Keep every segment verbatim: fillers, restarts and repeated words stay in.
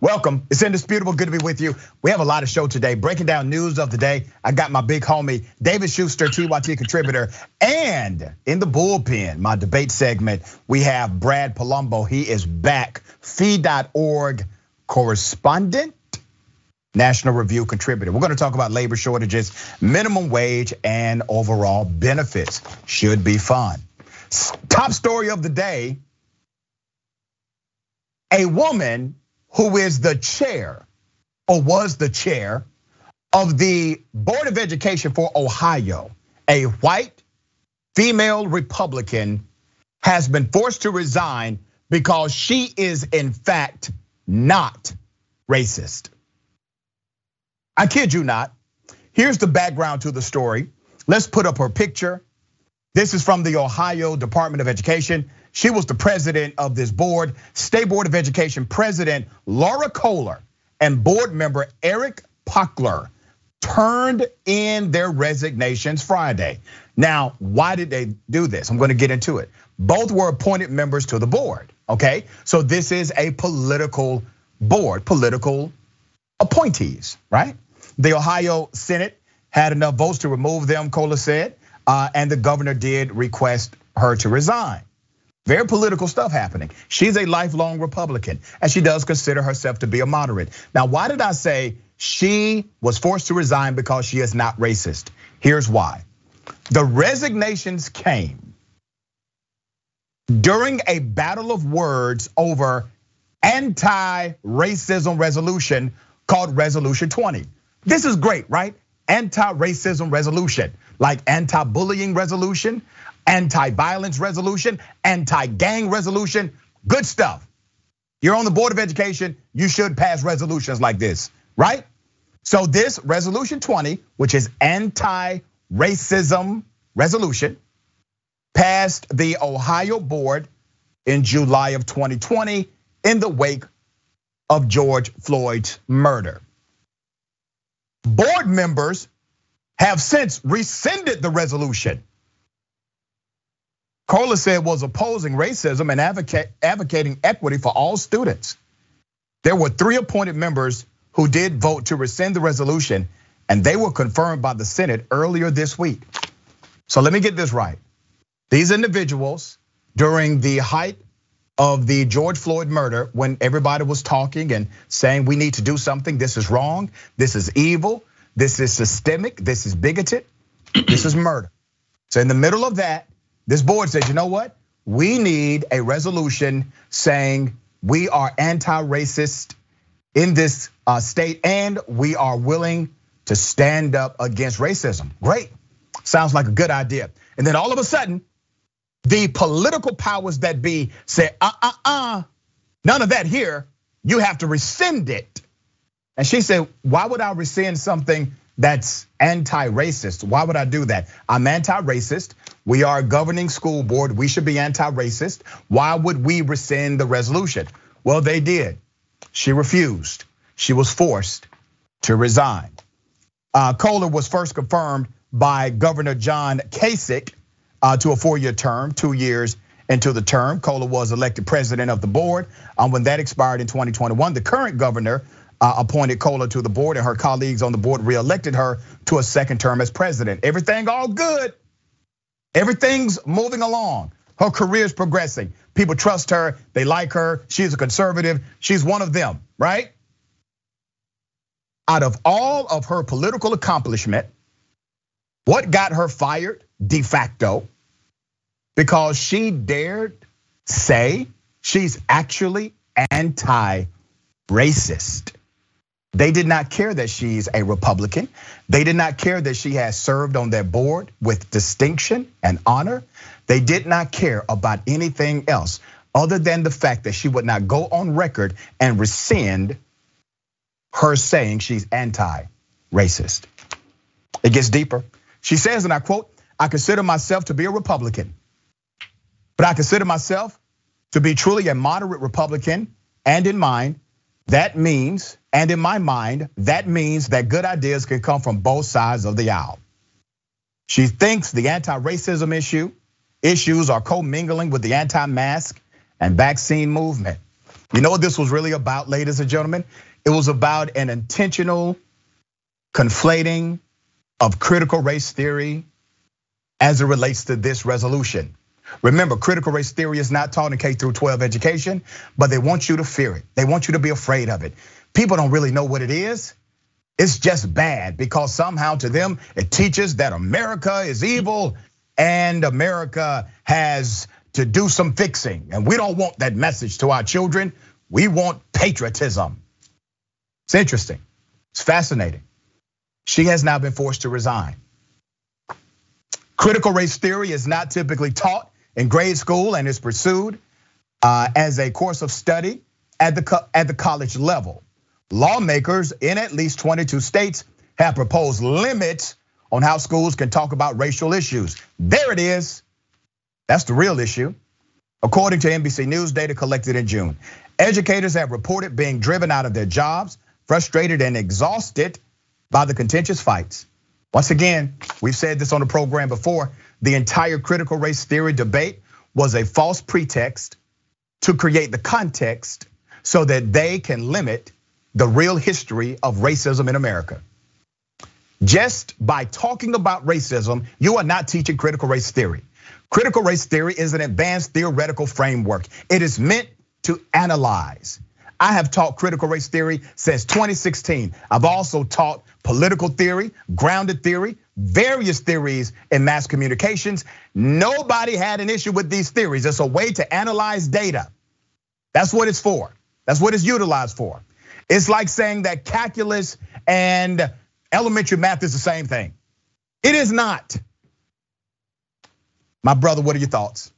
Welcome. It's indisputable. Good to be with you. We have a lot of show today, breaking down news of the day. I got my big homie, David Shuster, T Y T contributor, and in the bullpen, my debate segment, we have Brad Palumbo. He is back, Fee dot org correspondent, National Review contributor. We're gonna talk about labor shortages, minimum wage, and overall benefits. Should be fun. Top story of the day, a woman who is the chair or was the chair of the Board of Education for Ohio, a white female Republican, has been forced to resign because she is in fact not racist. I kid you not. Here's the background to the story. Let's put up her picture. This is from the Ohio Department of Education. She was the president of this board, State Board of Education President Laura Kohler and board member Eric Puckler turned in their resignations Friday. Now, why did they do this? I'm gonna get into it. Both were appointed members to the board, okay? So this is a political board, political appointees, right? The Ohio Senate had enough votes to remove them, Kohler said, and the governor did request her to resign. Very political stuff happening. She's a lifelong Republican and she does consider herself to be a moderate. Now, why did I say she was forced to resign because she is not racist? Here's why. The resignations came during a battle of words over anti-racism resolution called Resolution twenty. This is great, right? Anti-racism resolution, like anti-bullying resolution, anti-violence resolution, anti-gang resolution, good stuff. You're on the Board of Education, you should pass resolutions like this, right? So this Resolution twenty, which is anti-racism resolution, passed the Ohio Board in July of twenty twenty in the wake of George Floyd's murder. Board members have since rescinded the resolution Kohler said was opposing racism and advocate, advocating equity for all students. There were three appointed members who did vote to rescind the resolution, and they were confirmed by the Senate earlier this week. So let me get this right. These individuals, during the height of the George Floyd murder, when everybody was talking and saying we need to do something, this is wrong, this is evil, this is systemic, this is bigoted, this is murder. So in the middle of that, this board said, you know what? We need a resolution saying we are anti-racist in this state and we are willing to stand up against racism. Great, sounds like a good idea. And then all of a sudden, the political powers that be say, uh, uh, uh, none of that here, you have to rescind it. And she said, why would I rescind something that's anti-racist? Why would I do that? I'm anti-racist. We are a governing school board. We should be anti-racist. Why would we rescind the resolution? Well, they did. She refused. She was forced to resign. Kohler was first confirmed by Governor John Kasich to a four-year term, two years into the term. Kohler was elected president of the board. When that expired in twenty twenty-one, the current governor appointed Kohler to the board, and her colleagues on the board reelected her to a second term as president. Everything all good. Everything's moving along. Her career's progressing. People trust her, they like her. She's a conservative, she's one of them, right? Out of all of her political accomplishment, what got her fired de facto? Because she dared say she's actually anti-racist. They did not care that she's a Republican. They did not care that she has served on their board with distinction and honor. They did not care about anything else other than the fact that she would not go on record and rescind her saying she's anti-racist. It gets deeper. She says, and I quote, "I consider myself to be a Republican, but I consider myself to be truly a moderate Republican, and in mind, that means, and in my mind, that means that good ideas can come from both sides of the aisle." She thinks the anti-racism issue issues are commingling with the anti-mask and vaccine movement. You know what this was really about, ladies and gentlemen? It was about an intentional conflating of critical race theory as it relates to this resolution. Remember, critical race theory is not taught in K through twelve education, but they want you to fear it. They want you to be afraid of it. People don't really know what it is. It's just bad because somehow to them, it teaches that America is evil and America has to do some fixing. And we don't want that message to our children. We want patriotism. It's interesting. It's fascinating. She has now been forced to resign. Critical race theory is not typically taught in grade school and is pursued as a course of study at the at the college level. Lawmakers in at least twenty-two states have proposed limits on how schools can talk about racial issues. There it is. That's the real issue. According to N B C News data collected in June, educators have reported being driven out of their jobs, frustrated and exhausted by the contentious fights. Once again, we've said this on the program before, the entire critical race theory debate was a false pretext to create the context so that they can limit the real history of racism in America. Just by talking about racism, you are not teaching critical race theory. Critical race theory is an advanced theoretical framework. It is meant to analyze. I have taught critical race theory since twenty sixteen. I've also taught political theory, grounded theory, various theories in mass communications. Nobody had an issue with these theories. It's a way to analyze data. That's what it's for. That's what it's utilized for. It's like saying that calculus and elementary math is the same thing. It is not. My brother, what are your thoughts?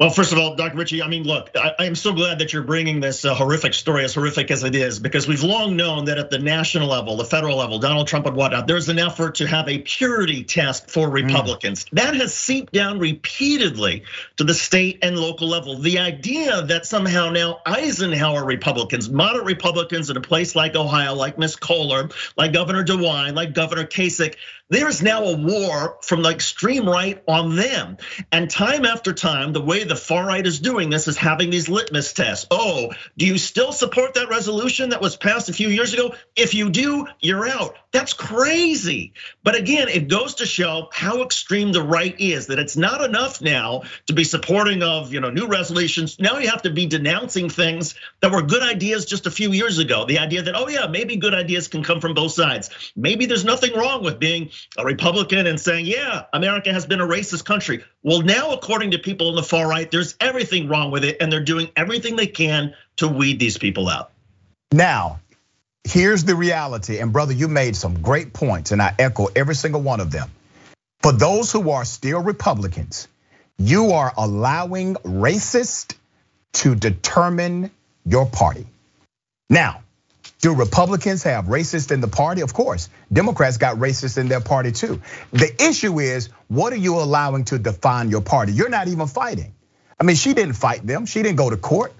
Well, first of all, Doctor Ritchie, I mean, look, I am so glad that you're bringing this horrific story, as horrific as it is, because we've long known that at the national level, the federal level, Donald Trump and whatnot, there's an effort to have a purity test for Republicans. Mm. That has seeped down repeatedly to the state and local level. The idea that somehow now Eisenhower Republicans, moderate Republicans in a place like Ohio, like Miss Kohler, like Governor DeWine, like Governor Kasich, there is now a war from the extreme right on them. And time after time, the way the far right is doing this is having these litmus tests. Oh, do you still support that resolution that was passed a few years ago? If you do, you're out. That's crazy. But again, it goes to show how extreme the right is, that it's not enough now to be supporting of, you know, new resolutions. Now you have to be denouncing things that were good ideas just a few years ago. The idea that, oh yeah, maybe good ideas can come from both sides. Maybe there's nothing wrong with being a Republican and saying, yeah, America has been a racist country. Well, now, according to people on the far right, there's everything wrong with it, and they're doing everything they can to weed these people out. Now, here's the reality, and brother, you made some great points, and I echo every single one of them. For those who are still Republicans, you are allowing racists to determine your party. Now, do Republicans have racists in the party? Of course, Democrats got racists in their party too. The issue is, what are you allowing to define your party? You're not even fighting. I mean, she didn't fight them. She didn't go to court.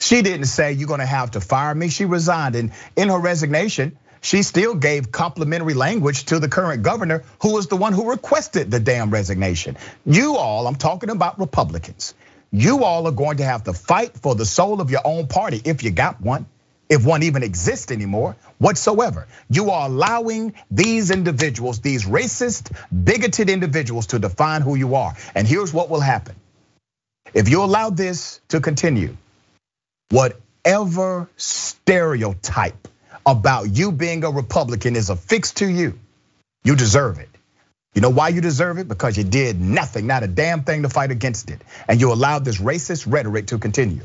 She didn't say, you're gonna have to fire me. She resigned, and in her resignation, she still gave complimentary language to the current governor, who was the one who requested the damn resignation. You all, I'm talking about Republicans, you all are going to have to fight for the soul of your own party, if you got one. If one even exists anymore whatsoever. You are allowing these individuals, these racist, bigoted individuals, to define who you are. And here's what will happen. If you allow this to continue, whatever stereotype about you being a Republican is affixed to you, you deserve it. You know why you deserve it? Because you did nothing, not a damn thing to fight against it. And you allowed this racist rhetoric to continue.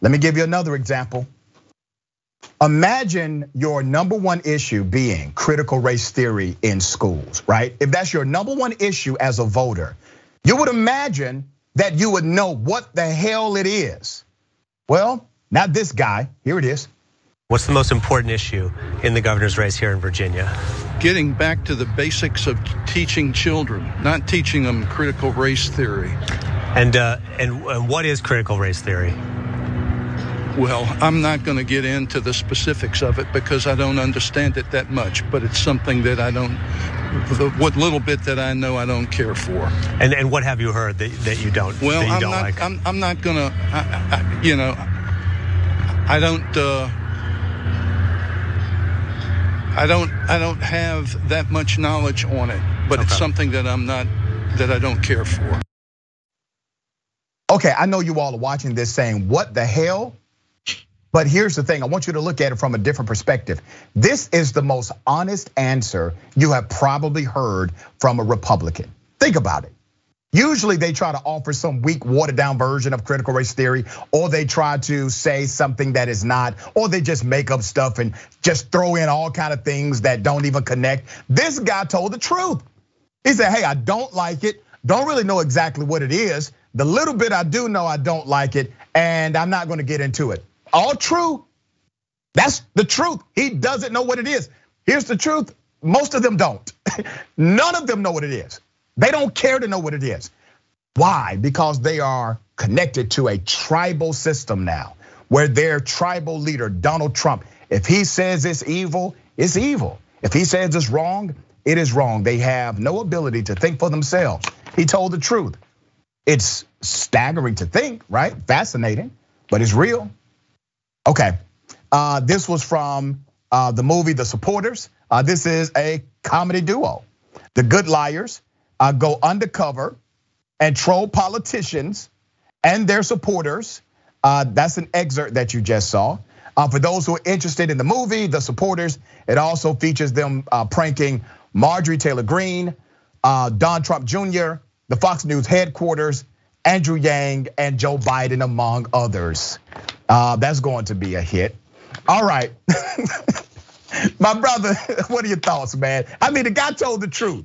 Let me give you another example. Imagine your number one issue being critical race theory in schools, right? If that's your number one issue as a voter, you would imagine that you would know what the hell it is. Well, not this guy. Here it is. What's the most important issue in the governor's race here in Virginia? Getting back to the basics of teaching children, not teaching them critical race theory. And and what is critical race theory? Well, I'm not going to get into the specifics of it because I don't understand it that much, but it's something that I don't, what little bit that I know, I don't care for. And and what have you heard that, that you don't, well, that you I'm don't not, like? Well, I'm, I'm not going to, you know, I don't, uh, I don't, I don't have that much knowledge on it, but okay. It's something that I'm not, that I don't care for. Okay, I know you all are watching this saying, what the hell? But here's the thing, I want you to look at it from a different perspective. This is the most honest answer you have probably heard from a Republican. Think about it. Usually they try to offer some weak, watered down version of critical race theory, or they try to say something that is not, or they just make up stuff and just throw in all kind of things that don't even connect. This guy told the truth. He said, hey, I don't like it. Don't really know exactly what it is. The little bit I do know, I don't like it, and I'm not gonna get into it. All true. That's the truth. He doesn't know what it is. Here's the truth. Most of them don't. None of them know what it is. They don't care to know what it is. Why? Because they are connected to a tribal system now, where their tribal leader, Donald Trump, if he says it's evil, it's evil. If he says it's wrong, it is wrong. They have no ability to think for themselves. He told the truth. It's staggering to think, right? Fascinating, but it's real. Okay, uh, this was from uh, the movie The Supporters. Uh, this is a comedy duo. The Good Liars uh, go undercover and troll politicians and their supporters. Uh, that's an excerpt that you just saw. Uh, for those who are interested in the movie, The Supporters, it also features them uh, pranking Marjorie Taylor Greene, uh, Don Trump Junior, the Fox News headquarters, Andrew Yang, and Joe Biden, among others. Uh, that's going to be a hit. All right, my brother, what are your thoughts, man? I mean, the guy told the truth.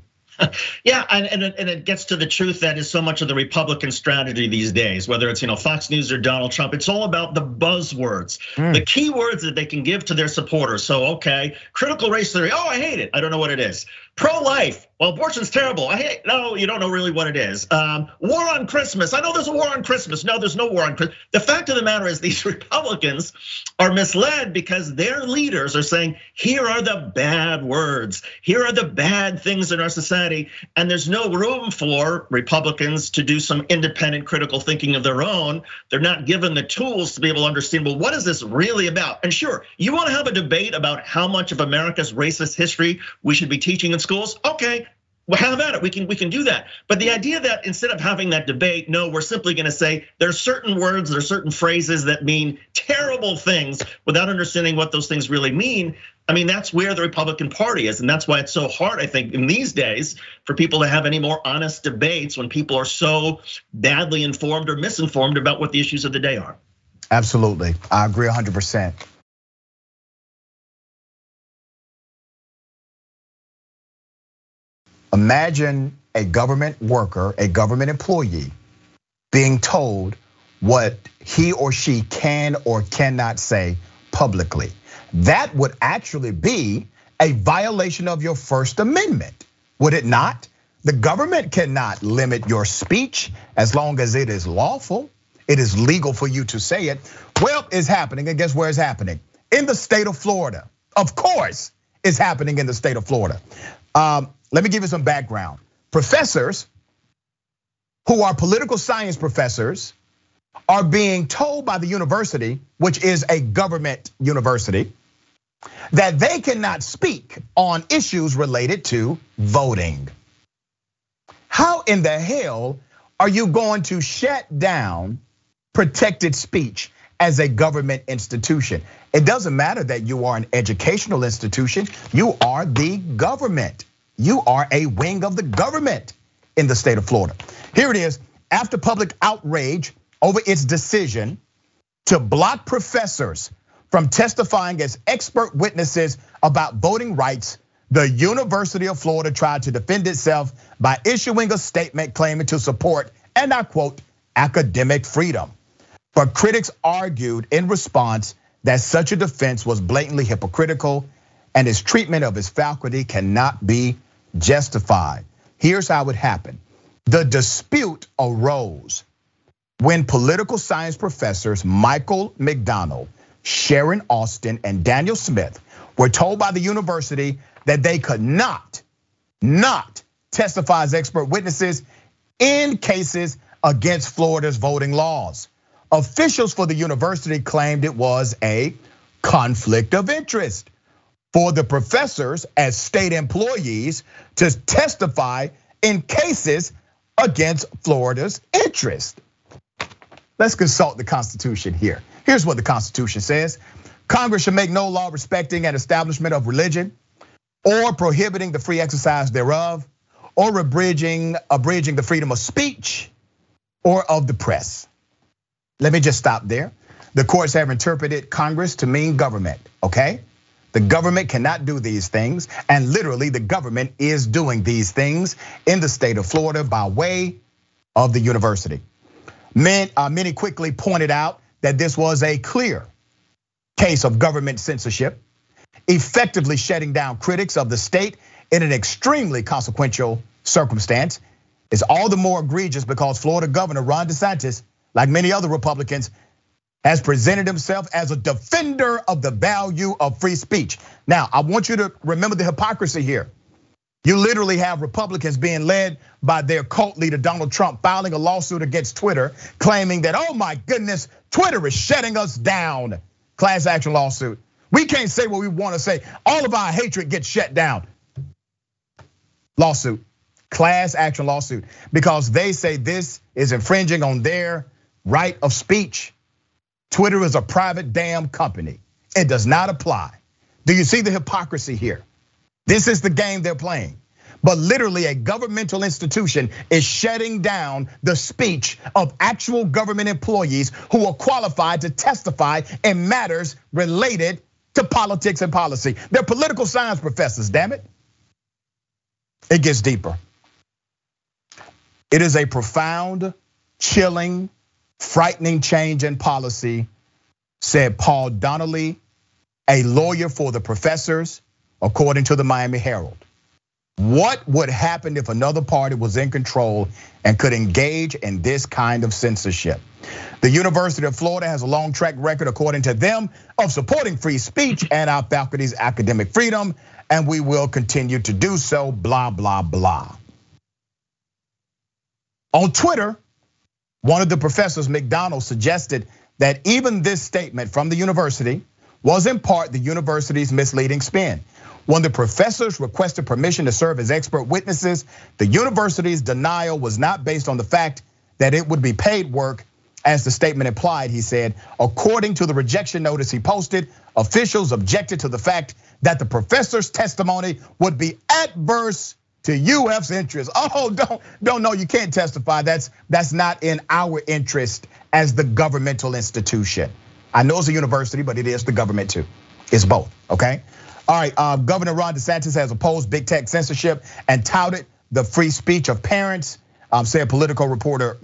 Yeah, and and it gets to the truth that is so much of the Republican strategy these days, whether it's you know Fox News or Donald Trump. It's all about the buzzwords, mm. the key words that they can give to their supporters. So, okay, critical race theory. Oh, I hate it. I don't know what it is. Pro-life. Well, abortion's terrible. I hate. No, you don't know really what it is. Um, war on Christmas. I know there's a war on Christmas. No, there's no war on Christmas. The fact of the matter is, these Republicans are misled because their leaders are saying, here are the bad words. Here are the bad things in our society. And there's no room for Republicans to do some independent critical thinking of their own. They're not given the tools to be able to understand, well, what is this really about? And sure, you want to have a debate about how much of America's racist history we should be teaching in schools? Okay, well, have at it, we can we can do that. But the idea that instead of having that debate, no, we're simply gonna say there are certain words, there are certain phrases that mean terrible things without understanding what those things really mean. I mean, that's where the Republican Party is, and that's why it's so hard, I think, in these days for people to have any more honest debates when people are so badly informed or misinformed about what the issues of the day are. Absolutely, I agree one hundred percent. Imagine a government worker, a government employee being told what he or she can or cannot say publicly. That would actually be a violation of your First Amendment, would it not? The government cannot limit your speech as long as it is lawful. It is legal for you to say it. Well, it's happening, and guess where it's happening? In the state of Florida. Of course, it's happening in the state of Florida. Um, Let me give you some background. Professors who are political science professors are being told by the university, which is a government university, that they cannot speak on issues related to voting. How in the hell are you going to shut down protected speech as a government institution? It doesn't matter that you are an educational institution, you are the government. You are a wing of the government in the state of Florida. Here it is. After public outrage over its decision to block professors from testifying as expert witnesses about voting rights, the University of Florida tried to defend itself by issuing a statement claiming to support, and I quote, academic freedom. But critics argued in response that such a defense was blatantly hypocritical and his treatment of his faculty cannot be justified. Here's how it happened. The dispute arose when political science professors Michael McDonald, Sharon Austin, and Daniel Smith were told by the university that they could not, not testify as expert witnesses in cases against Florida's voting laws. Officials for the university claimed it was a conflict of interest for the professors as state employees to testify in cases against Florida's interest. Let's consult the Constitution here. Here's what the Constitution says. Congress should make no law respecting an establishment of religion or prohibiting the free exercise thereof or abridging, abridging the freedom of speech or of the press. Let me just stop there. The courts have interpreted Congress to mean government, okay? The government cannot do these things, and literally the government is doing these things in the state of Florida by way of the university. Many quickly pointed out that this was a clear case of government censorship, effectively shutting down critics of the state in an extremely consequential circumstance. It's all the more egregious because Florida Governor Ron DeSantis, like many other Republicans, has presented himself as a defender of the value of free speech. Now, I want you to remember the hypocrisy here. You literally have Republicans being led by their cult leader, Donald Trump, filing a lawsuit against Twitter, claiming that, oh my goodness, Twitter is shutting us down. Class action lawsuit. We can't say what we want to say. All of our hatred gets shut down. Lawsuit, class action lawsuit, because they say this is infringing on their right of speech. Twitter is a private damn company. It does not apply. Do you see the hypocrisy here? This is the game they're playing. But literally a governmental institution is shutting down the speech of actual government employees who are qualified to testify in matters related to politics and policy. They're political science professors, damn it. It gets deeper. It is a profound, chilling, frightening change in policy, said Paul Donnelly, a lawyer for the professors, according to the Miami Herald. What would happen if another party was in control and could engage in this kind of censorship? The University of Florida has a long track record, according to them, of supporting free speech and our faculty's academic freedom, and we will continue to do so, blah, blah, blah. On Twitter, one of the professors, McDonald, suggested that even this statement from the university was in part the university's misleading spin. When the professors requested permission to serve as expert witnesses, the university's denial was not based on the fact that it would be paid work, as the statement implied, he said. According to the rejection notice he posted, officials objected to the fact that the professor's testimony would be adverse to U F's interest. Oh, don't, don't know, you can't testify. That's that's not in our interest as the governmental institution. I know it's a university, but it is the government too. It's both, okay? All right, Governor Ron DeSantis has opposed big tech censorship and touted the free speech of parents, said political reporter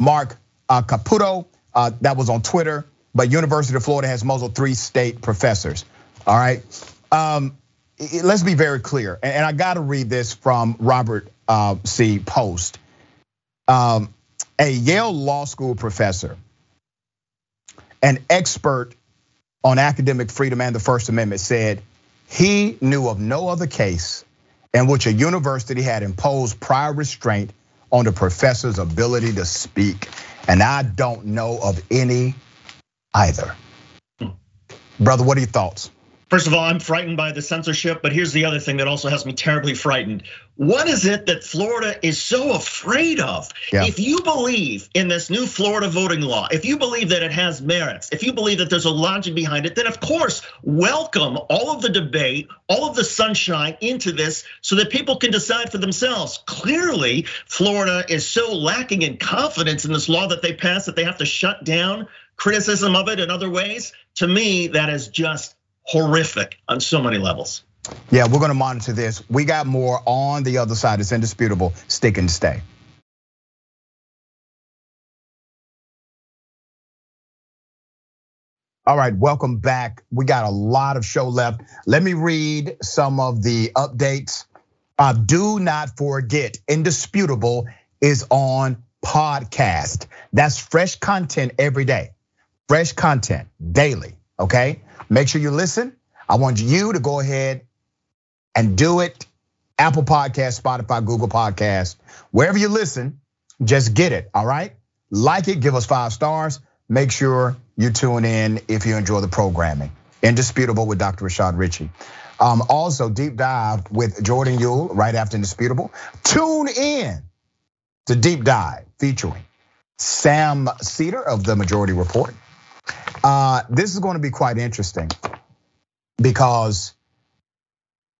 Mark Caputo. That was on Twitter, but University of Florida has muzzled three state professors, all right? Let's be very clear, and I gotta read this from Robert C. Post. A Yale Law School professor, an expert on academic freedom and the First Amendment, said he knew of no other case in which a university had imposed prior restraint on the professor's ability to speak. And I don't know of any either. Brother, what are your thoughts? First of all, I'm frightened by the censorship, but here's the other thing that also has me terribly frightened. What is it that Florida is so afraid of? Yeah. If you believe in this new Florida voting law, if you believe that it has merits, if you believe that there's a logic behind it, then of course, welcome all of the debate, all of the sunshine into this so that people can decide for themselves. Clearly, Florida is so lacking in confidence in this law that they passed that they have to shut down criticism of it in other ways. To me, that is just horrific on so many levels. Yeah, we're gonna monitor this. We got more on the other side. It's indisputable. Stick and stay. All right, welcome back. We got a lot of show left. Let me read some of the updates. Do not forget, Indisputable is on podcast. That's fresh content every day. Fresh content daily, okay? Make sure you listen. I want you to go ahead and do it. Apple Podcasts, Spotify, Google Podcasts, wherever you listen, just get it, all right? like it, give us five stars. Make sure you tune in if you enjoy the programming. Indisputable with Doctor Rashad Ritchie. Um, also, Deep Dive with Jordan Yule right after Indisputable. Tune in to Deep Dive featuring Sam Cedar of The Majority Report. Uh, this is going to be quite interesting because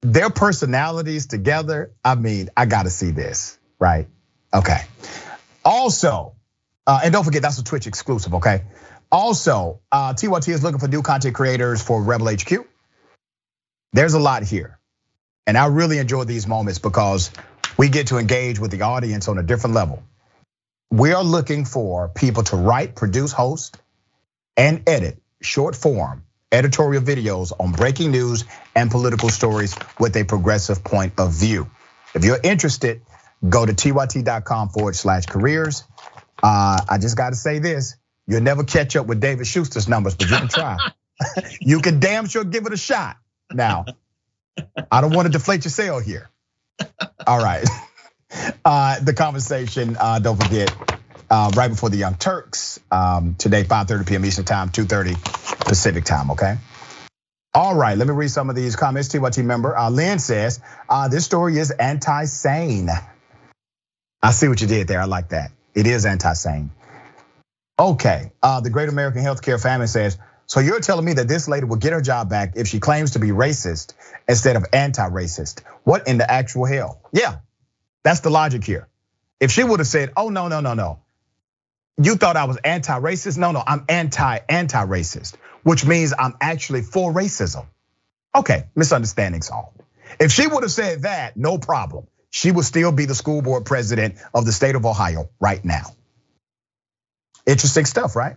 their personalities together, I mean, I gotta see this, right? Okay. Also, uh, and don't forget, that's a Twitch exclusive, okay? Also, uh, T Y T is looking for new content creators for Rebel H Q. There's a lot here. And I really enjoy these moments because we get to engage with the audience on a different level. We are looking for people to write, produce, host, and edit short form editorial videos on breaking news and political stories with a progressive point of view. If you're interested, go to tyt.com forward slash careers. I just got to say this. You'll never catch up with David Shuster's numbers, but you can try. You can damn sure give it a shot. Now, I don't want to deflate your sale here. All right. Uh, the conversation, uh, don't forget, uh, right before the Young Turks, um, today, five thirty p.m. Eastern Time, two thirty Pacific Time, okay? All right, let me read some of these comments. T Y T member uh, Lynn says, uh, this story is anti-sane. I see what you did there, I like that. It is anti-sane. Okay, uh, the Great American Healthcare Famine says, so you're telling me that this lady will get her job back if she claims to be racist instead of anti-racist? What in the actual hell? Yeah. That's the logic here. If she would have said, oh, no, no, no, no. You thought I was anti-racist? No, no, I'm anti-anti-racist, which means I'm actually for racism. Okay, misunderstanding solved. If she would have said that, no problem. She would still be the school board president of the state of Ohio right now. Interesting stuff, right?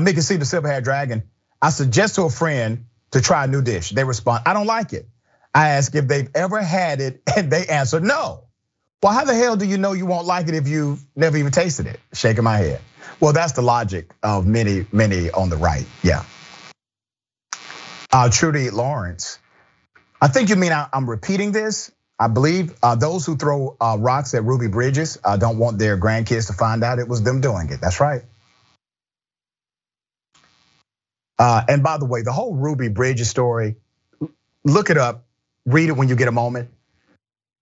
Mickey C, the silver-haired dragon. I suggest to a friend to try a new dish. They respond, I don't like it. I ask if they've ever had it and they answer no. Well, how the hell do you know you won't like it if you've never even tasted it? Shaking my head. Well, that's the logic of many, many on the right, yeah. Uh, Trudy Lawrence, I think you mean I, I'm repeating this. I believe uh, those who throw uh, rocks at Ruby Bridges uh, don't want their grandkids to find out it was them doing it, that's right. Uh, and by the way, the whole Ruby Bridges story, look it up. Read it when you get a moment,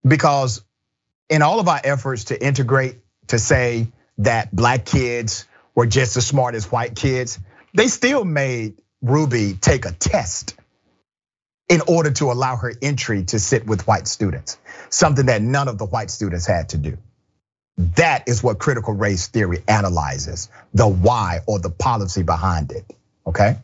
because in all of our efforts to integrate, to say that black kids were just as smart as white kids, they still made Ruby take a test in order to allow her entry to sit with white students, something that none of the white students had to do. That is what critical race theory analyzes, the why or the policy behind it, okay?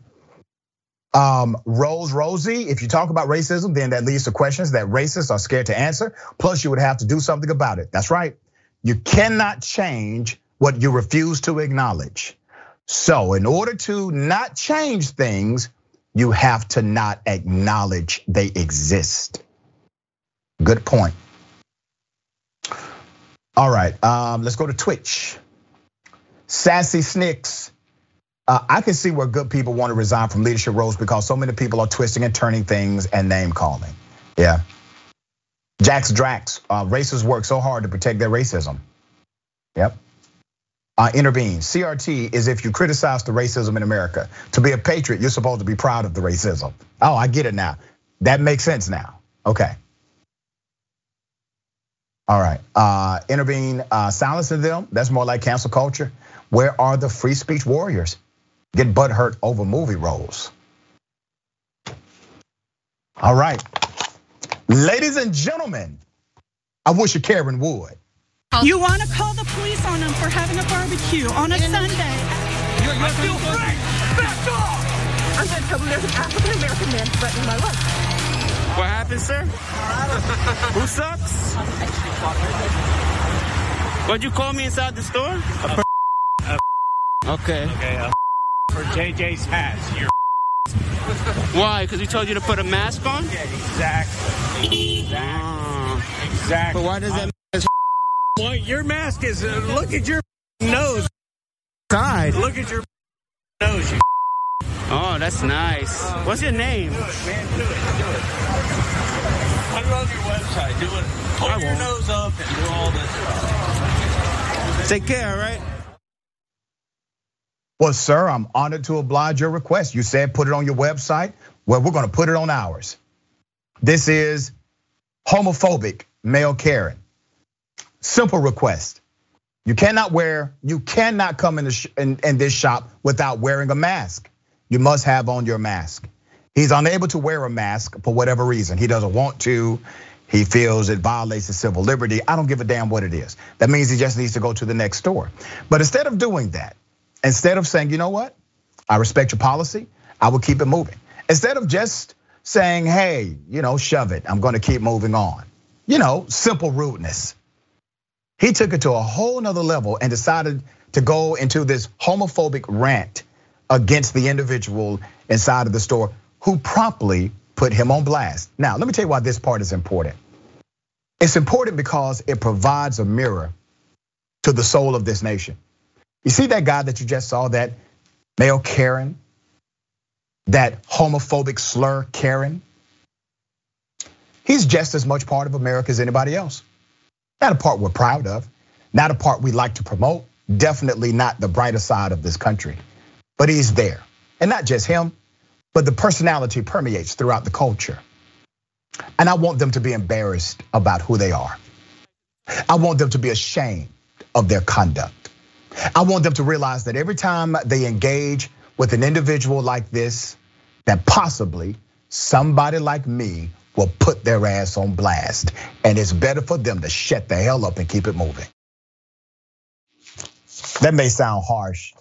Um, Rose Rosie, if you talk about racism, then that leads to questions that racists are scared to answer. Plus, you would have to do something about it. That's right. You cannot change what you refuse to acknowledge. So in order to not change things, you have to not acknowledge they exist. Good point. All right, um, let's go to Twitch. Sassy Snicks. Uh, I can see where good people want to resign from leadership roles because so many people are twisting and turning things and name calling. Yeah. Jax Drax, uh, racists work so hard to protect their racism. Yep. Uh, intervene. C R T is if you criticize the racism in America. To be a patriot, you're supposed to be proud of the racism. Oh, I get it now. That makes sense now. Okay. All right. Uh, intervene, uh, silencing them. That's more like cancel culture. Where are the free speech warriors? Get butt hurt over movie roles. All right, ladies and gentlemen, I wish a Karen would. You want to call the police on them for having a barbecue on a Sunday? You're, you're I feel great. Back off! I'm gonna tell them there's an African American man threatening my life. What happened, sir? Who sucks? What'd you call me inside the store? A a okay. Okay. A for J J's hat, you're why? Because we told you to put a mask on? Yeah, exactly. Exactly. Uh, exactly. But why does that mask? Well, your mask is. Uh, look at your nose. Side. Look at your nose. You oh, that's nice. What's your name? Do it, man. Do it. Do it. I'm on your website. Do it. Pull your nose up and do all this. Take care, all right? Well, sir, I'm honored to oblige your request. You said put it on your website. Well, we're going to put it on ours. This is homophobic male Karen. Simple request. You cannot wear, you cannot come in, the sh- in, in this shop without wearing a mask. You must have on your mask. He's unable to wear a mask for whatever reason. He doesn't want to. He feels it violates his civil liberty. I don't give a damn what it is. That means he just needs to go to the next store. But instead of doing that, instead of saying, you know what? I respect your policy. I will keep it moving. Instead of just saying, hey, you know, shove it. I'm going to keep moving on. You know, simple rudeness. He took it to a whole nother level and decided to go into this homophobic rant against the individual inside of the store who promptly put him on blast. Now, let me tell you why this part is important. It's important because it provides a mirror to the soul of this nation. You see that guy that you just saw, that male Karen, that homophobic slur Karen? He's just as much part of America as anybody else. Not a part we're proud of, not a part we like to promote, definitely not the brighter side of this country, but he's there. And not just him, but the personality permeates throughout the culture. And I want them to be embarrassed about who they are. I want them to be ashamed of their conduct. I want them to realize that every time they engage with an individual like this, that possibly somebody like me will put their ass on blast. And it's better for them to shut the hell up and keep it moving. That may sound harsh,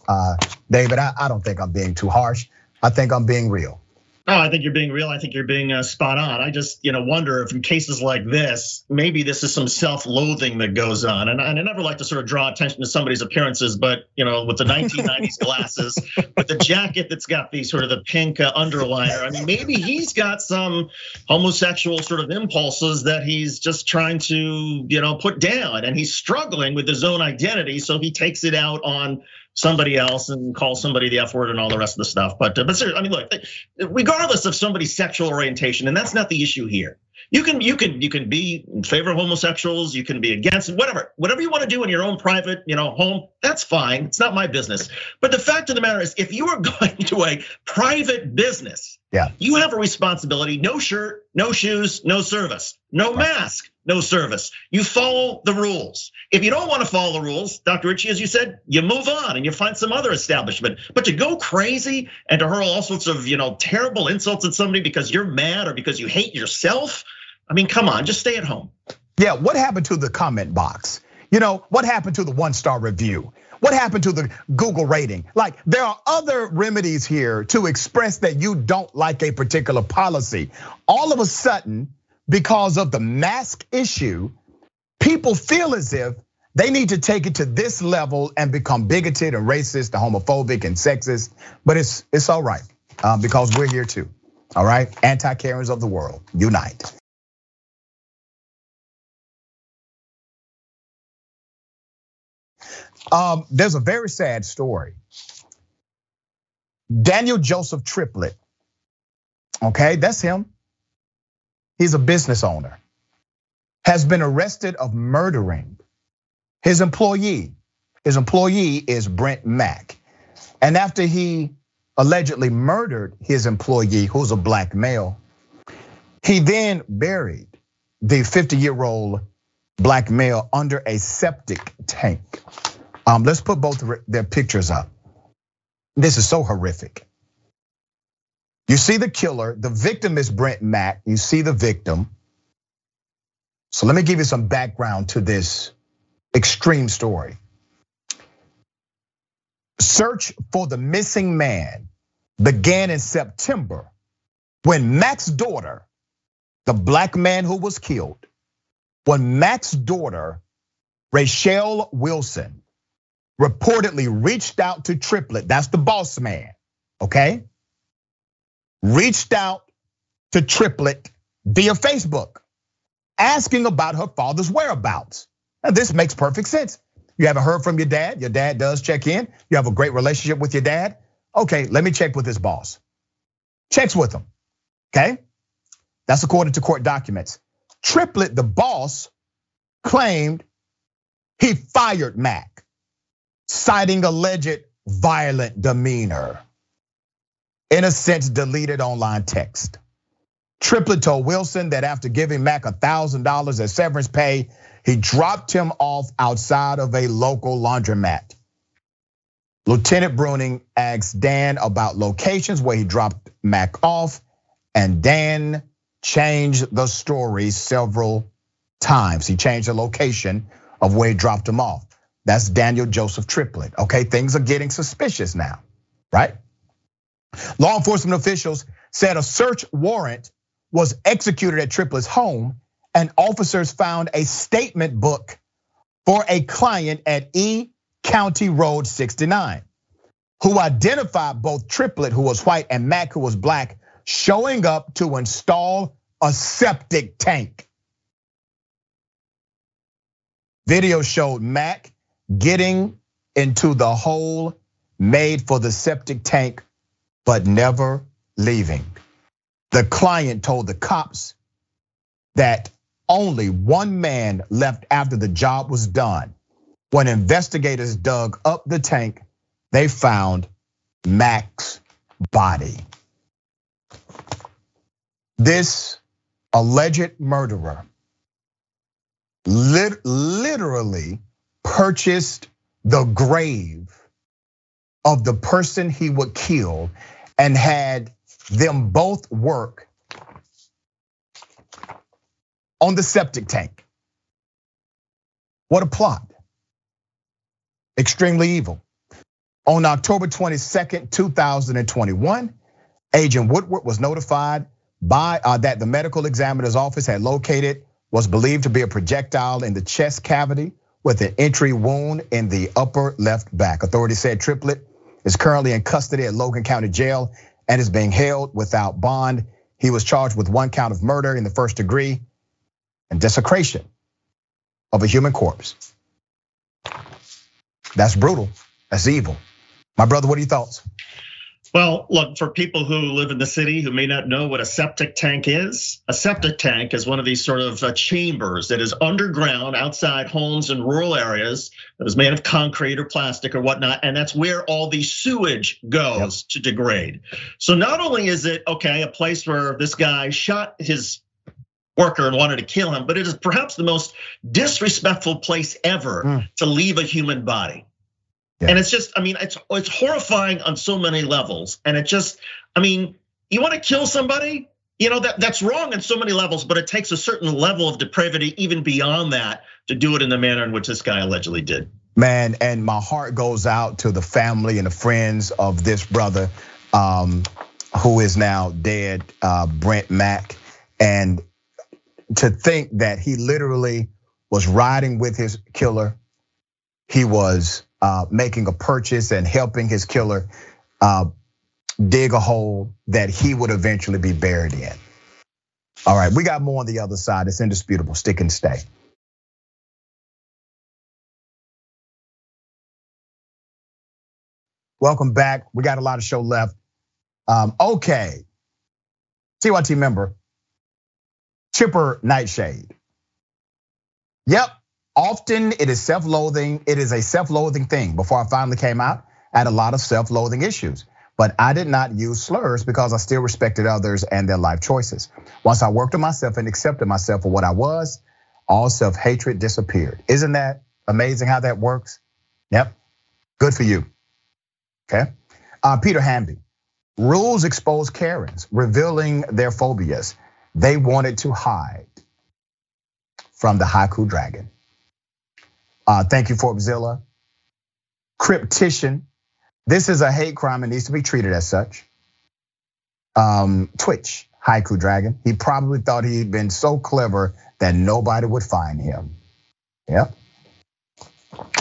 David. I don't think I'm being too harsh. I think I'm being real. No, I think you're being real. I think you're being spot on. I just, you know, wonder if in cases like this, maybe this is some self-loathing that goes on. And I never like to sort of draw attention to somebody's appearances, but you know, with the nineteen nineties glasses, with the jacket that's got the sort of the pink underliner. I mean, maybe he's got some homosexual sort of impulses that he's just trying to, you know, put down, and he's struggling with his own identity, so he takes it out on somebody else and call somebody the F word and all the rest of the stuff. But but seriously, I mean, look, regardless of somebody's sexual orientation, and that's not the issue here. You can you can you can be in favor of homosexuals, you can be against it, whatever, whatever you want to do in your own private, you know, home. That's fine. It's not my business. But the fact of the matter is, if you are going to a private business, yeah, you have a responsibility. No shirt, no shoes, no service, no mask, no service. You follow the rules. If you don't want to follow the rules, Doctor Ritchie, as you said, you move on and you find some other establishment. But to go crazy and to hurl all sorts of, you know, terrible insults at somebody because you're mad or because you hate yourself, I mean, come on, just stay at home. Yeah, what happened to the comment box? You know, what happened to the one-star review? What happened to the Google rating? Like, there are other remedies here to express that you don't like a particular policy. All of a sudden, because of the mask issue, people feel as if they need to take it to this level and become bigoted and racist and homophobic and sexist. But it's it's all right, because we're here too, all right? Anti-Karens of the world, unite. Um, there's a very sad story. Daniel Joseph Triplett, okay, that's him. He's a business owner, has been arrested of murdering his employee. His employee is Brent Mack. And after he allegedly murdered his employee, who's a black male, he then buried the fifty-year-old black male under a septic tank. Um, let's put both their pictures up. This is so horrific. You see the killer, the victim is Brent Mack. You see the victim. So let me give you some background to this extreme story. Search for the missing man began in September when Mack's daughter, the black man who was killed, when Mack's daughter, Rachelle Wilson, reportedly reached out to Triplett, that's the boss man, okay? Reached out to Triplett via Facebook, asking about her father's whereabouts. Now, this makes perfect sense. You haven't heard from your dad, your dad does check in, you have a great relationship with your dad. Okay, let me check with his boss. Checks with him, okay? That's according to court documents. Triplett, the boss, claimed he fired Mack. citing alleged violent demeanor. In a sense, deleted online text. Triplett told Wilson that after giving Mack one thousand dollars as severance pay, he dropped him off outside of a local laundromat. Lieutenant Bruning asked Dan about locations where he dropped Mack off, and Dan changed the story several times. He changed the location of where he dropped him off. That's Daniel Joseph Triplett. Okay, things are getting suspicious now, right? Law enforcement officials said a search warrant was executed at Triplett's home, and officers found a statement book for a client at E County Road sixty-nine, who identified both Triplett, who was white, and Mack, who was black, showing up to install a septic tank. Video showed Mack getting into the hole made for the septic tank, but never leaving. The client told the cops that only one man left after the job was done. When investigators dug up the tank, they found Mack's body. This alleged murderer lit- literally purchased the grave of the person he would kill and had them both work on the septic tank. What a plot. Extremely evil. On October twenty-second, two thousand twenty-one, Agent Woodward was notified by uh, that the medical examiner's office had located was believed to be a projectile in the chest cavity with an entry wound in the upper left back. Authorities said Triplett is currently in custody at Logan County Jail and is being held without bond. He was charged with one count of murder in the first degree and desecration of a human corpse. That's brutal, that's evil. My brother, what are your thoughts? Well, look, for people who live in the city who may not know what a septic tank is, a septic tank is one of these sort of chambers that is underground outside homes in rural areas that is made of concrete or plastic or whatnot, and that's where all the sewage goes to degrade. So not only is it, okay, a place where this guy shot his worker and wanted to kill him, but it is perhaps the most disrespectful place ever mm. to leave a human body. And it's just, I mean, it's it's horrifying on so many levels. And it just, I mean, you want to kill somebody? You know, that that's wrong on so many levels, but it takes a certain level of depravity even beyond that to do it in the manner in which this guy allegedly did. Man, and my heart goes out to the family and the friends of this brother um, who is now dead, uh, Brent Mack. And to think that he literally was riding with his killer, he was Uh, making a purchase and helping his killer uh, dig a hole that he would eventually be buried in. All right, we got more on the other side. It's indisputable. Stick and stay. Welcome back. We got a lot of show left. Um, okay, T Y T member, Chipper Nightshade. Yep. Often it is self-loathing, it is a self-loathing thing. Before I finally came out, I had a lot of self-loathing issues, but I did not use slurs because I still respected others and their life choices. Once I worked on myself and accepted myself for what I was, all self-hatred disappeared. Isn't that amazing how that works? Yep, good for you, okay? Uh, Peter Hamby, rules expose Karens, revealing their phobias. They wanted to hide from the Haiku Dragon. Uh, thank you, Forbzilla. Cryptician, this is a hate crime and needs to be treated as such. Um, Twitch, Haiku Dragon, he probably thought he'd been so clever that nobody would find him. Yep.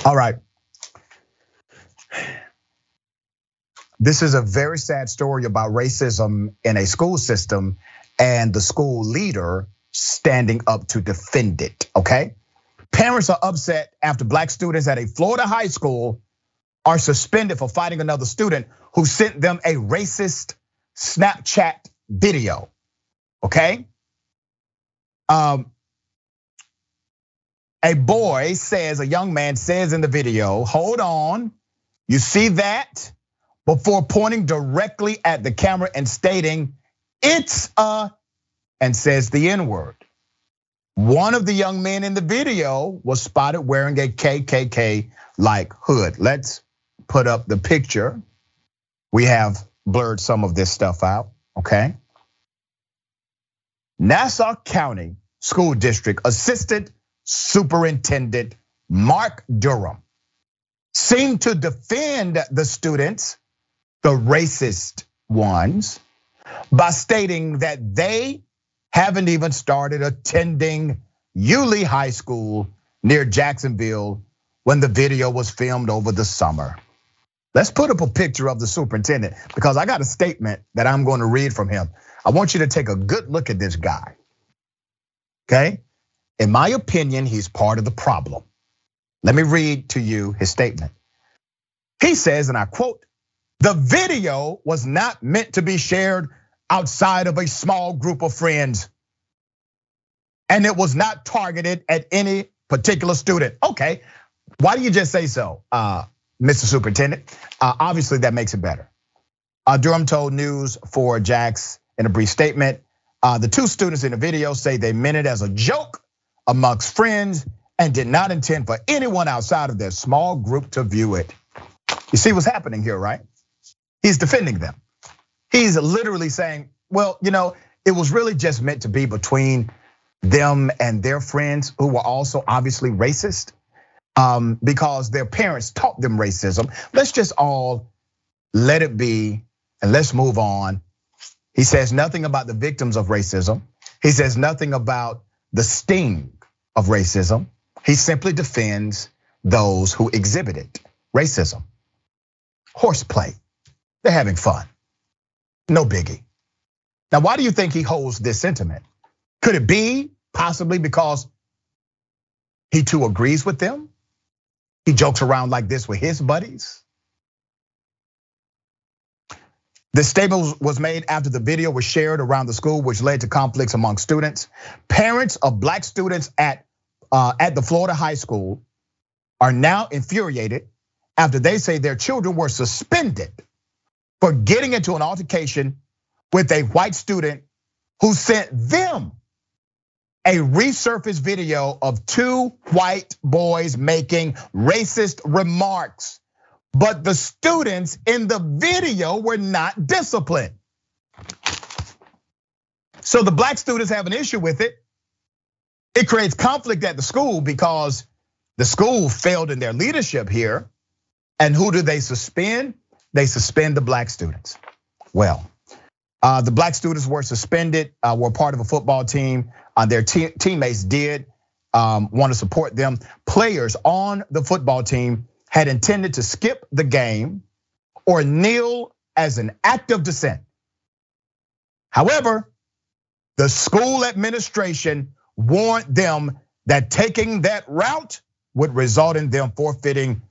All right. This is a very sad story about racism in a school system and the school leader standing up to defend it, okay? Parents are upset after black students at a Florida high school are suspended for fighting another student who sent them a racist Snapchat video, okay? Um, a boy says, a young man says in the video, hold on, You see that? Before pointing directly at the camera and stating, it's a, and says the N-word. One of the young men in the video was spotted wearing a K K K-like hood. Let's put up the picture. We have blurred some of this stuff out, okay? Nassau County School District Assistant Superintendent Mark Durham seemed to defend the students, the racist ones, by stating that they haven't even started attending Yulee High School near Jacksonville when the video was filmed over the summer. Let's put up a picture of the superintendent because I got a statement that I'm going to read from him. I want you to take a good look at this guy, okay? In my opinion, he's part of the problem. Let me read to you his statement. He says, and I quote, "The video was not meant to be shared outside of a small group of friends. And it was not targeted at any particular student." Okay, why do you just say so, uh, Mister Superintendent? Uh, obviously, that makes it better. Uh, Durham told News four Jax in a brief statement, uh, the two students in the video say they meant it as a joke amongst friends and did not intend for anyone outside of their small group to view it. You see what's happening here, right? He's defending them. He's literally saying, well, you know, it was really just meant to be between them and their friends who were also obviously racist um, because their parents taught them racism. Let's just all let it be and let's move on. He says nothing about the victims of racism. He says nothing about the sting of racism. He simply defends those who exhibited racism. Horseplay. They're having fun, no biggie. Now, why do you think he holds this sentiment? Could it be possibly because he too agrees with them? He jokes around like this with his buddies. The statement was made after the video was shared around the school, which led to conflicts among students. Parents of black students at, uh, at the Florida high school are now infuriated after they say their children were suspended for getting into an altercation with a white student who sent them a resurfaced video of two white boys making racist remarks. But the students in the video were not disciplined. So the black students have an issue with it. It creates conflict at the school because the school failed in their leadership here. And who do they suspend? They suspend the black students. Well, the black students were suspended, were part of a football team. Their teammates did want to support them. Players on the football team had intended to skip the game or kneel as an act of dissent. However, the school administration warned them that taking that route would result in them forfeiting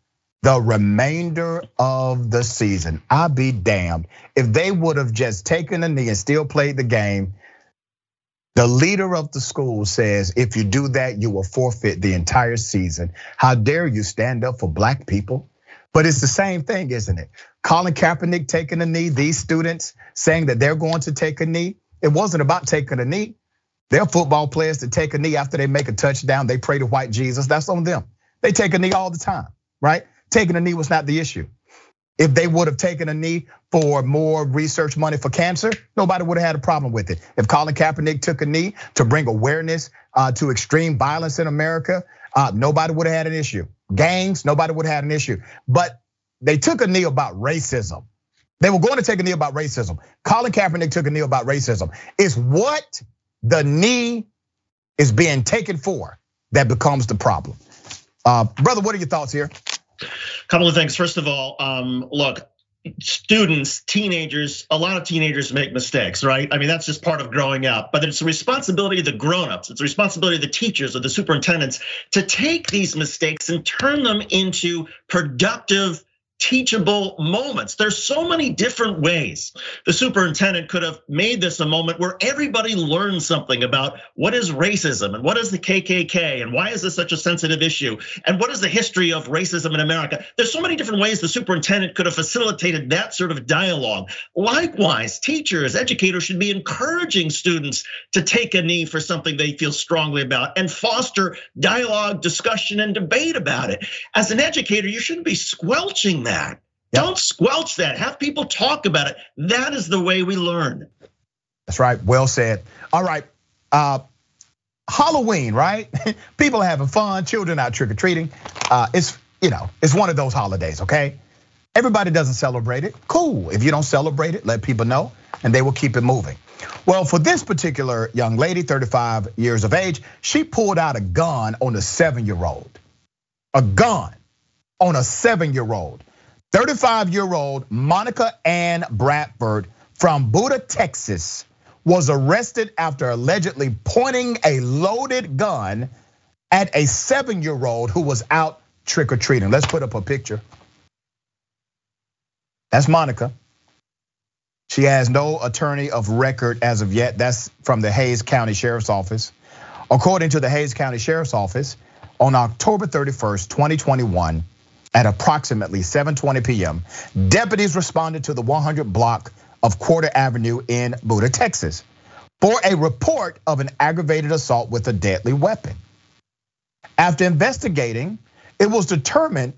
the remainder of the season. I'll be damned. If they would have just taken a knee and still played the game, the leader of the school says, if you do that, you will forfeit the entire season. How dare you stand up for black people? But it's the same thing, isn't it? Colin Kaepernick taking a knee, these students saying that they're going to take a knee. It wasn't about taking a knee. They're football players to take a knee after they make a touchdown. They pray to white Jesus, that's on them. They take a knee all the time, right? Taking a knee was not the issue. If they would have taken a knee for more research money for cancer, nobody would have had a problem with it. If Colin Kaepernick took a knee to bring awareness to extreme violence in America, nobody would have had an issue. Gangs, nobody would have had an issue. But they took a knee about racism. They were going to take a knee about racism. Colin Kaepernick took a knee about racism. It's what the knee is being taken for that becomes the problem. Brother, what are your thoughts here? A couple of things. First of all, um, look, students, teenagers, a lot of teenagers make mistakes, right? I mean, that's just part of growing up. But it's the responsibility of the grown-ups. It's the responsibility of the teachers or the superintendents to take these mistakes and turn them into productive teachable moments. There's so many different ways the superintendent could have made this a moment where everybody learns something about what is racism and what is the K K K and why is this such a sensitive issue and what is the history of racism in America. There's so many different ways the superintendent could have facilitated that sort of dialogue. Likewise, teachers, educators should be encouraging students to take a knee for something they feel strongly about and foster dialogue, discussion, and debate about it. As an educator, you shouldn't be squelching that. That. Don't squelch that. Have people talk about it. That is the way we learn. That's right. Well said. All right. Uh, Halloween, right? People are having fun. Children out trick or treating. Uh, it's you know, it's one of those holidays. Okay. Everybody doesn't celebrate it. Cool. If you don't celebrate it, let people know, and they will keep it moving. Well, for this particular young lady, thirty-five years of age, she pulled out a gun on a seven-year-old. A gun on a seven-year-old. thirty-five-year-old Monica Ann Bradford from Buda, Texas, was arrested after allegedly pointing a loaded gun at a seven-year-old who was out trick-or-treating. Let's put up a picture. That's Monica. She has no attorney of record as of yet. That's from the Hays County Sheriff's Office. According to the Hays County Sheriff's Office, on October thirty-first, twenty twenty-one, at approximately seven twenty p m, deputies responded to the one hundred block of Quarter Avenue in Buda, Texas, for a report of an aggravated assault with a deadly weapon. After investigating, it was determined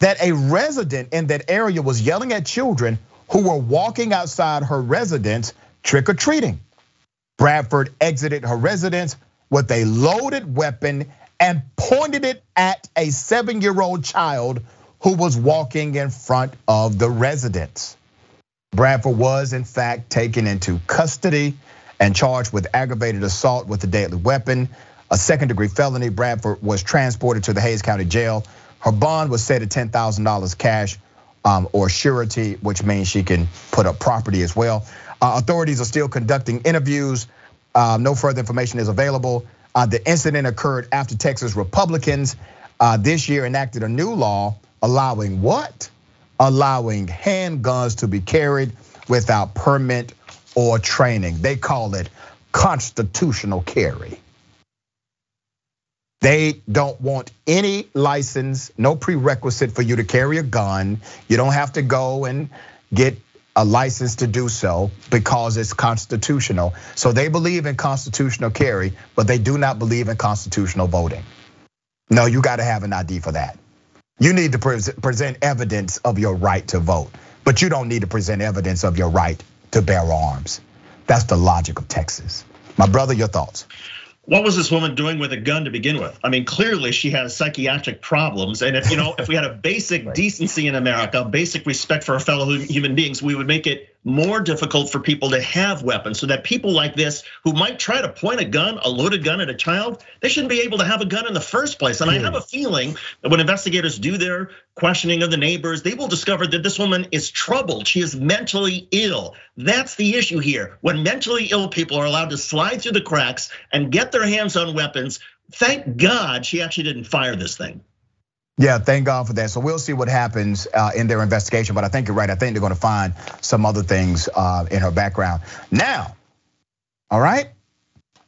that a resident in that area was yelling at children who were walking outside her residence trick-or-treating. Bradford exited her residence with a loaded weapon and pointed it at a seven-year-old child who was walking in front of the residence. Bradford was in fact taken into custody and charged with aggravated assault with a deadly weapon, a second-degree felony. Bradford was transported to the Hays County Jail. Her bond was set at ten thousand dollars cash or surety, which means she can put up property as well. Authorities are still conducting interviews. No further information is available. Uh, the incident occurred after Texas Republicans uh, this year enacted a new law allowing what? Allowing handguns to be carried without permit or training. They call it constitutional carry. They don't want any license, no prerequisite for you to carry a gun. You don't have to go and get a license to do so because it's constitutional. So they believe in constitutional carry, but they do not believe in constitutional voting. No, you gotta have an I D for that. You need to present evidence of your right to vote, but you don't need to present evidence of your right to bear arms. That's the logic of Texas. My brother, your thoughts? What was this woman doing with a gun to begin with? I mean, clearly she has psychiatric problems. And if you know, if we had a basic right. decency in America, basic respect for our fellow human beings, we would make it more difficult for people to have weapons so that people like this who might try to point a gun, a loaded gun at a child, they shouldn't be able to have a gun in the first place. And mm. I have a feeling that when investigators do their questioning of the neighbors, they will discover that this woman is troubled. She is mentally ill. That's the issue here. When mentally ill people are allowed to slide through the cracks and get their hands on weapons, thank God she actually didn't fire this thing. Yeah, thank God for that. So we'll see what happens in their investigation, but I think you're right. I think they're gonna find some other things in her background. Now, all right,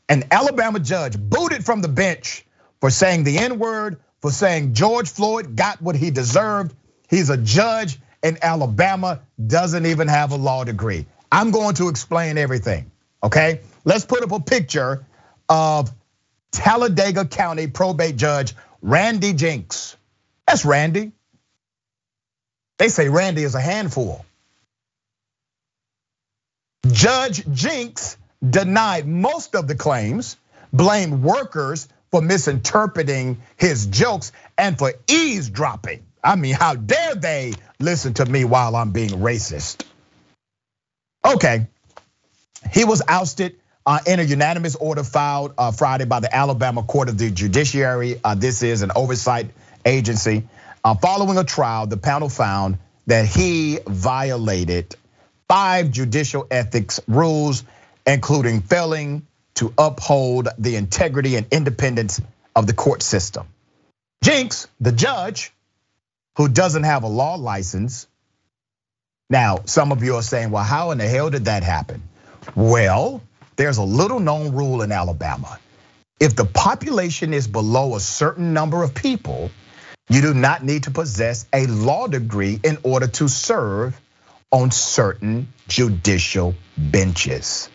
an Alabama judge booted from the bench for saying the N-word, for saying George Floyd got what he deserved. He's a judge in Alabama, doesn't even have a law degree. I'm going to explain everything, okay? Let's put up a picture of Talladega County probate judge Randy Jenks. That's Randy. They say Randy is a handful. Judge Jenks denied most of the claims, blamed workers for misinterpreting his jokes and for eavesdropping. I mean, how dare they listen to me while I'm being racist? Okay, he was ousted in a unanimous order filed Friday by the Alabama Court of the Judiciary. This is an oversight agency. Following a trial, the panel found that he violated five judicial ethics rules, including failing to uphold the integrity and independence of the court system. Jenks, the judge, who doesn't have a law license. Now, some of you are saying, well, how in the hell did that happen? Well, there's a little known rule in Alabama. If the population is below a certain number of people, you do not need to possess a law degree in order to serve on certain judicial benches,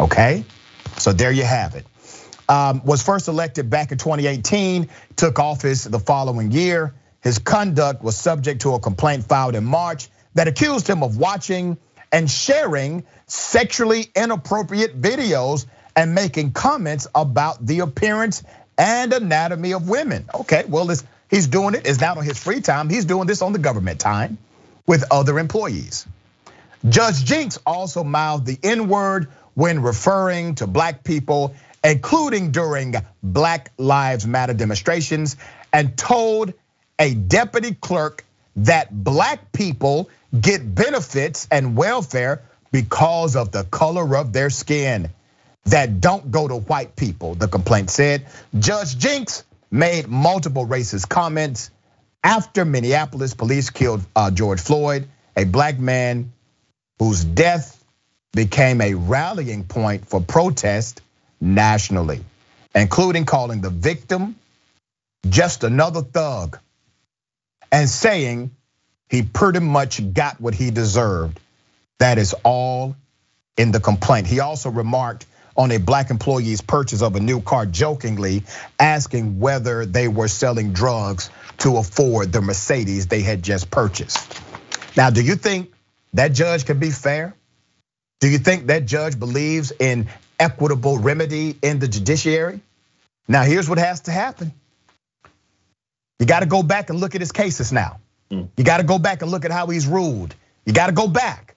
okay? So there you have it. Um, was first elected back in twenty eighteen, took office the following year. His conduct was subject to a complaint filed in March that accused him of watching and sharing sexually inappropriate videos and making comments about the appearance and anatomy of women. Okay, well, he's doing it, it's not on his free time, he's doing this on the government time with other employees. Judge Jinks also mouthed the N-word when referring to black people, including during Black Lives Matter demonstrations, and told a deputy clerk that black people get benefits and welfare because of the color of their skin that don't go to white people, the complaint said. Judge Jinks made multiple racist comments after Minneapolis police killed George Floyd, a black man whose death became a rallying point for protest nationally, including calling the victim just another thug and saying he pretty much got what he deserved. That is all in the complaint. He also remarked on a black employee's purchase of a new car, jokingly asking whether they were selling drugs to afford the Mercedes they had just purchased. Now, do you think that judge can be fair? Do you think that judge believes in equitable remedy in the judiciary? Now, here's what has to happen. You gotta go back and look at his cases now. Mm. You gotta go back and look at how he's ruled. You gotta go back,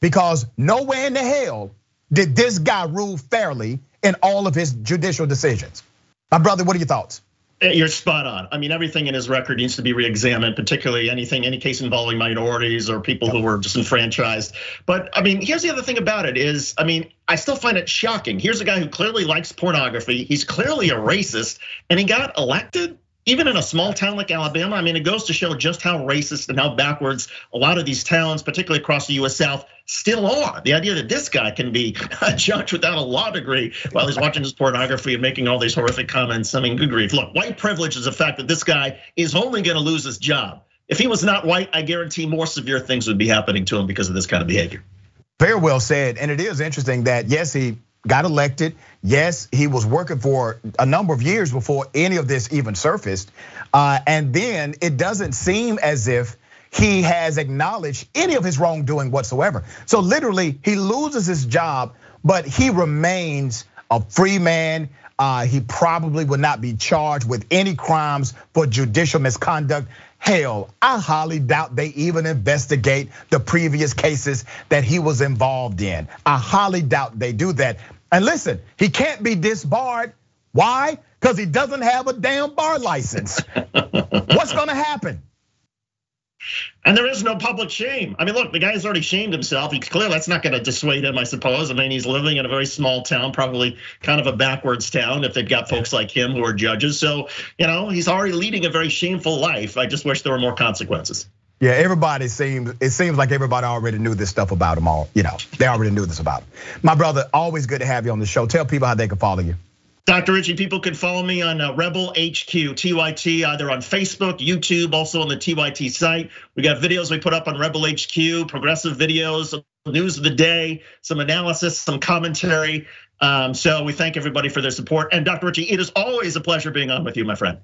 because nowhere in the hell did this guy rule fairly in all of his judicial decisions. My brother, what are your thoughts? You're spot on. I mean, everything in his record needs to be reexamined, particularly anything, any case involving minorities or people who were disenfranchised. But I mean, here's the other thing about it is, I mean, I still find it shocking. Here's a guy who clearly likes pornography. He's clearly a racist, and he got elected. Even in a small town like Alabama, I mean, it goes to show just how racist and how backwards a lot of these towns, particularly across the U S South, still are. The idea that this guy can be a judge without a law degree while he's watching his pornography and making all these horrific comments, I mean, good grief. Look, white privilege is the fact that this guy is only gonna lose his job. If he was not white, I guarantee more severe things would be happening to him because of this kind of behavior. Very well said, and it is interesting that, yes, he got elected. Yes, he was working for a number of years before any of this even surfaced. And then it doesn't seem as if he has acknowledged any of his wrongdoing whatsoever. So literally, he loses his job, but he remains a free man. He probably will not be charged with any crimes for judicial misconduct. Hell, I highly doubt they even investigate the previous cases that he was involved in. I highly doubt they do that. And listen, he can't be disbarred. Why? Because he doesn't have a damn bar license. What's gonna happen? And there is no public shame. I mean, look, the guy's already shamed himself. He's clear that's not gonna dissuade him, I suppose. I mean, he's living in a very small town, probably kind of a backwards town if they've got folks like him who are judges. So, you know, he's already leading a very shameful life. I just wish there were more consequences. Yeah, everybody seems, it seems like everybody already knew this stuff about him all, you know, they already knew this about him. My brother, always good to have you on the show. Tell people how they can follow you. Doctor Richie, people can follow me on Rebel H Q, T Y T, either on Facebook, YouTube, also on the T Y T site. We got videos we put up on Rebel H Q, progressive videos, news of the day, some analysis, some commentary. So we thank everybody for their support. And Doctor Richie, it is always a pleasure being on with you, my friend.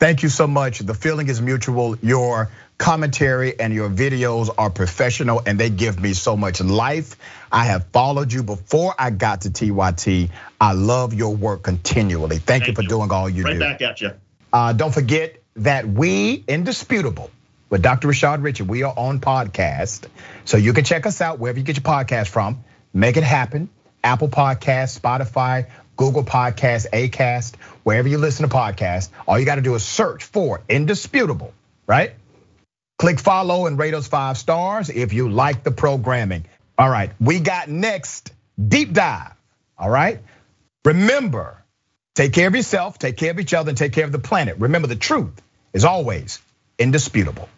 Thank you so much. The feeling is mutual. Your commentary and your videos are professional and they give me so much life. I have followed you before I got to T Y T. I love your work continually. Thank, Thank you for you. doing all you right do. Right back at you. Uh, don't forget that we, Indisputable, with Doctor Rashad Richie, we are on podcast. So you can check us out wherever you get your podcast from. Make it happen. Apple Podcasts, Spotify, Google Podcasts, Acast, wherever you listen to podcasts. All you gotta do is search for Indisputable, right? Click follow and rate us five stars if you like the programming. All right, we got next deep dive, all right? Remember, take care of yourself, take care of each other, and take care of the planet. Remember, the truth is always indisputable.